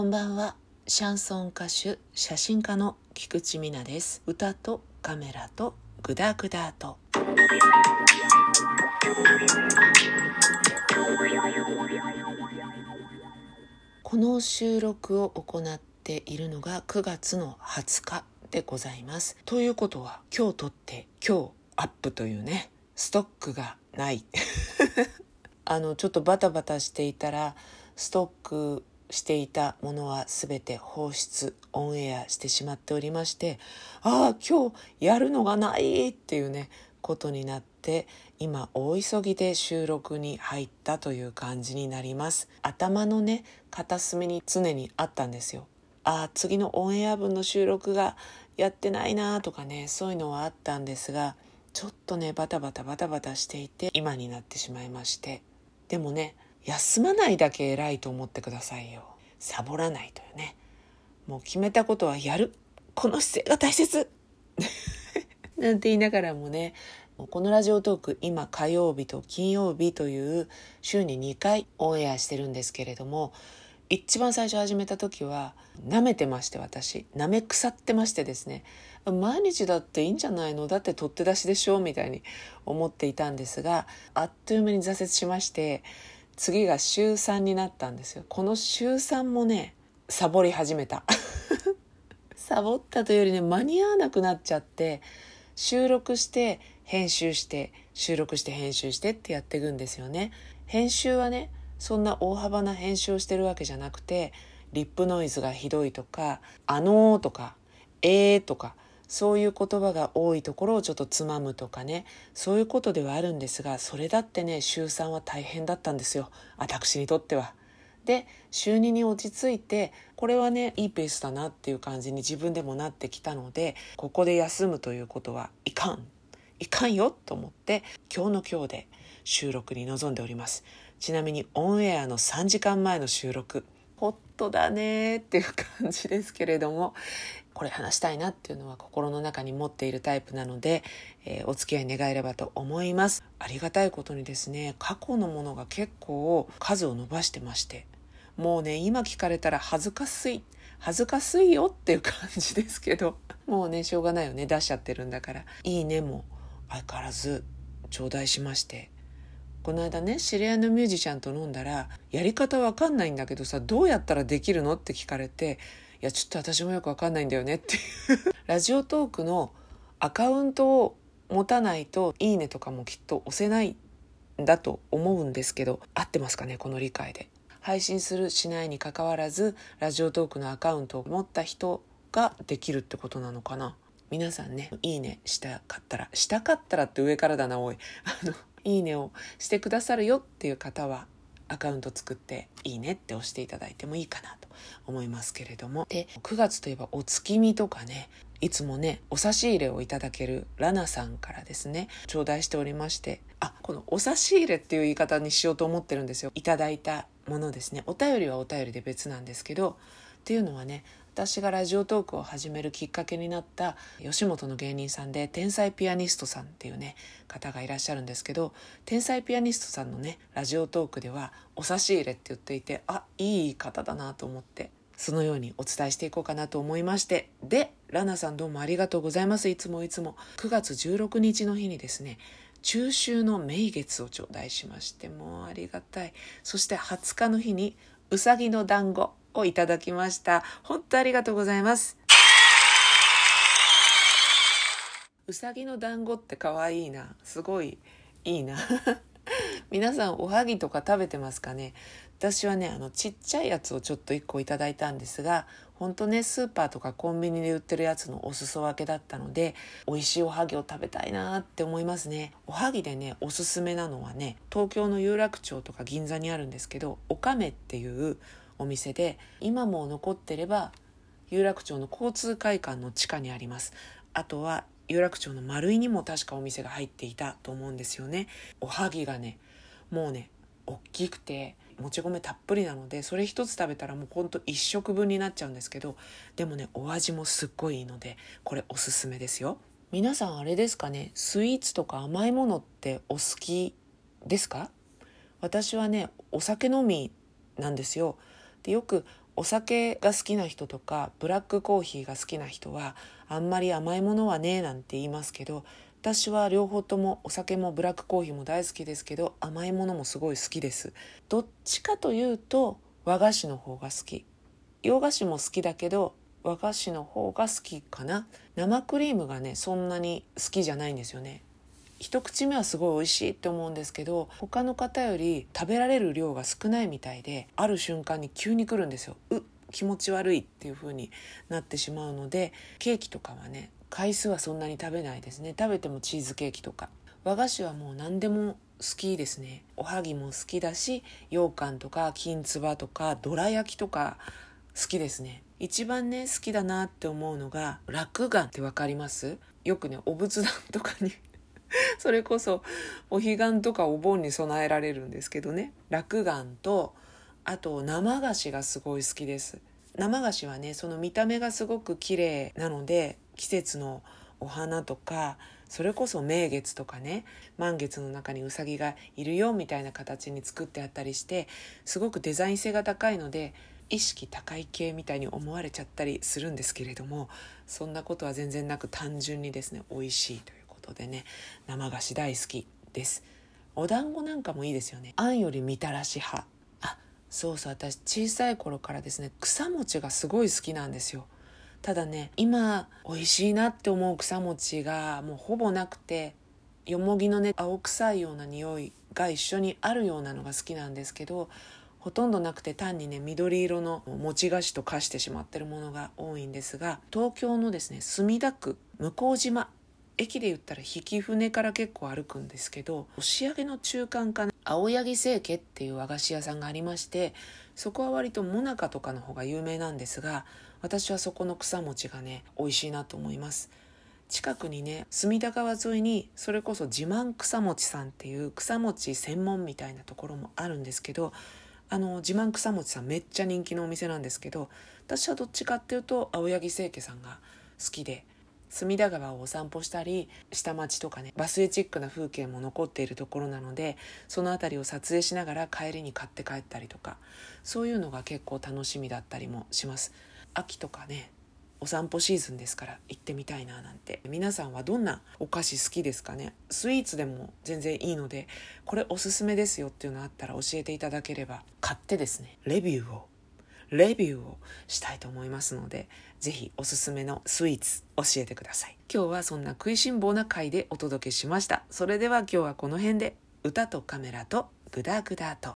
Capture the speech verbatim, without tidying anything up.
こんばんは。シャンソン歌手、写真家の菊池美奈です。歌とカメラとグダグダと。この収録を行っているのがくがつのはつかでございます。ということは、今日撮って今日アップというね、ストックがないあのちょっとバタバタしていたら、ストックしていたものはすべて放出オンエアしてしまっておりまして、ああ今日やるのがないっていうねことになって、今大急ぎで収録に入ったという感じになります。頭のね片隅に常にあったんですよ。ああ次のオンエア分の収録がやってないなとかね、そういうのはあったんですが、ちょっとねバタバタバタバタしていて今になってしまいまして、でもね休まないだけ偉いと思ってくださいよ。サボらないというね、もう決めたことはやる、この姿勢が大切なんて言いながらもね、このラジオトーク今火曜日と金曜日という週ににかいオンエアしてるんですけれども、一番最初始めた時は舐めてまして、私舐め腐ってましてですね、毎日だっていいんじゃないの、だって取って出しでしょみたいに思っていたんですが、あっという間に挫折しまして、次がしゅうさんになったんですよ。このしゅうさんもねサボり始めたサボったというよりね、間に合わなくなっちゃって、収録して編集して収録して編集してってやっていくんですよね。編集はねそんな大幅な編集をしてるわけじゃなくて、リップノイズがひどいとか、あのーとかえーとか、そういう言葉が多いところをちょっとつまむとかね、そういうことではあるんですが、それだってねしゅうさんは大変だったんですよ、私にとっては。でしゅうにに落ち着いて、これはねいいペースだなっていう感じに自分でもなってきたので、ここで休むということはいかんいかんよと思って、今日の今日で収録に臨んでおります。ちなみにオンエアのさんじかんまえの収録、ホットだねっていう感じですけれども、これ話したいなっていうのは心の中に持っているタイプなので、えー、お付き合い願えればと思います。ありがたいことにですね、過去のものが結構数を伸ばしてまして、もうね今聞かれたら恥ずかしい恥ずかしいよっていう感じですけど、もうねしょうがないよね、出しちゃってるんだから。いいねも相変わらず頂戴しまして、この間ね知り合いのミュージシャンと飲んだら、やり方わかんないんだけどさ、どうやったらできるのって聞かれて、いやちょっと私もよくわかんないんだよねっていうラジオトークのアカウントを持たないといいねとかもきっと押せないんだと思うんですけど、合ってますかねこの理解で。配信するしないにかかわらず、ラジオトークのアカウントを持った人ができるってことなのかな。皆さんねいいねしたかったらしたかったらって上からだなおいあのいいねをしてくださるよっていう方は、アカウント作っていいねって押していただいてもいいかなと思いますけれども。でくがつといえばお月見とかね、いつもねお差し入れをいただけるラナさんからですね頂戴しておりまして、あこのお差し入れっていう言い方にしようと思ってるんですよ。いただいたものですね。お便りはお便りで別なんですけど、っていうのはね、私がラジオトークを始めるきっかけになった吉本の芸人さんで、天才ピアニストさんっていうね方がいらっしゃるんですけど、天才ピアニストさんのねラジオトークではお差し入れって言っていて、あいい方だなと思って、そのようにお伝えしていこうかなと思いまして。でラナさんどうもありがとうございます。いつもいつもくがつじゅうろくにちの日にですね、中秋の名月を頂戴しまして、もうありがたい。そしてはつかの日にうさぎの団子をいただきました。本当ありがとうございます。うさぎの団子って可愛いな、すごいいいな皆さんおはぎとか食べてますかね。私はねあのちっちゃいやつをちょっといっこいただいたんですが、ほんとねスーパーとかコンビニで売ってるやつのお裾分けだったので、美味しいおはぎを食べたいなって思いますね。おはぎでねおすすめなのはね、東京の有楽町とか銀座にあるんですけど、おかめっていうお店で、今も残ってれば有楽町の交通会館の地下にあります。あとは有楽町の丸井にも確かお店が入っていたと思うんですよね。おはぎがねもうね大きくてもち米たっぷりなので、それ一つ食べたらもうほんと一食分になっちゃうんですけど、でもねお味もすっごいいいので、これおすすめですよ。皆さんあれですかね、スイーツとか甘いものってお好きですか。私はねお酒飲みなんですよ。でよくお酒が好きな人とかブラックコーヒーが好きな人はあんまり甘いものはねえなんて言いますけど、私は両方ともお酒もブラックコーヒーも大好きですけど、甘いものもすごい好きです。どっちかというと和菓子の方が好き、洋菓子も好きだけど和菓子の方が好きかな。生クリームがねそんなに好きじゃないんですよね。一口目はすごい美味しいって思うんですけど、他の方より食べられる量が少ないみたいで、ある瞬間に急に来るんですよ。うっ気持ち悪いっていう風になってしまうので、ケーキとかはね回数はそんなに食べないですね。食べてもチーズケーキとか。和菓子はもう何でも好きですね。おはぎも好きだし、羊羹とかきんつばとかどら焼きとか好きですね。一番ね好きだなって思うのが落雁ってわかります？よくねお仏壇とかにそれこそお彼岸とかお盆に備えられるんですけどね、落雁とあと生菓子がすごい好きです。生菓子はねその見た目がすごく綺麗なので、季節のお花とかそれこそ名月とかね、満月の中にうさぎがいるよみたいな形に作ってあったりして、すごくデザイン性が高いので意識高い系みたいに思われちゃったりするんですけれども、そんなことは全然なく単純にですね美味しいということでね、生菓子大好きです。お団子なんかもいいですよね。あんよりみたらし派。あ、そうそう、私小さい頃からですね草餅がすごい好きなんですよ。ただね今美味しいなって思う草餅がもうほぼなくて、よもぎのね青臭いような匂いが一緒にあるようなのが好きなんですけど、ほとんどなくて単にね緑色の餅菓子と化してしまってるものが多いんですが、東京のですね墨田区向島、駅で言ったら曳舟から結構歩くんですけど、押上の中間かな、青柳清家っていう和菓子屋さんがありまして、そこは割ともなかとかの方が有名なんですが、私はそこの草餅がね美味しいなと思います。近くにね隅田川沿いにそれこそ自慢草餅さんっていう草餅専門みたいなところもあるんですけど、あの自慢草餅さんめっちゃ人気のお店なんですけど、私はどっちかっていうと青柳清家さんが好きで、隅田川をお散歩したり下町とかねバスエチックな風景も残っているところなので、そのあたりを撮影しながら帰りに買って帰ったりとか、そういうのが結構楽しみだったりもします。秋とかねお散歩シーズンですから行ってみたいななんて。皆さんはどんなお菓子好きですかね。スイーツでも全然いいので、これおすすめですよっていうのあったら教えていただければ買ってですねレビューをレビューをしたいと思いますので、ぜひおすすめのスイーツ教えてください。今日はそんな食いしん坊な回でお届けしました。それでは今日はこの辺で、歌とカメラとグダグダと。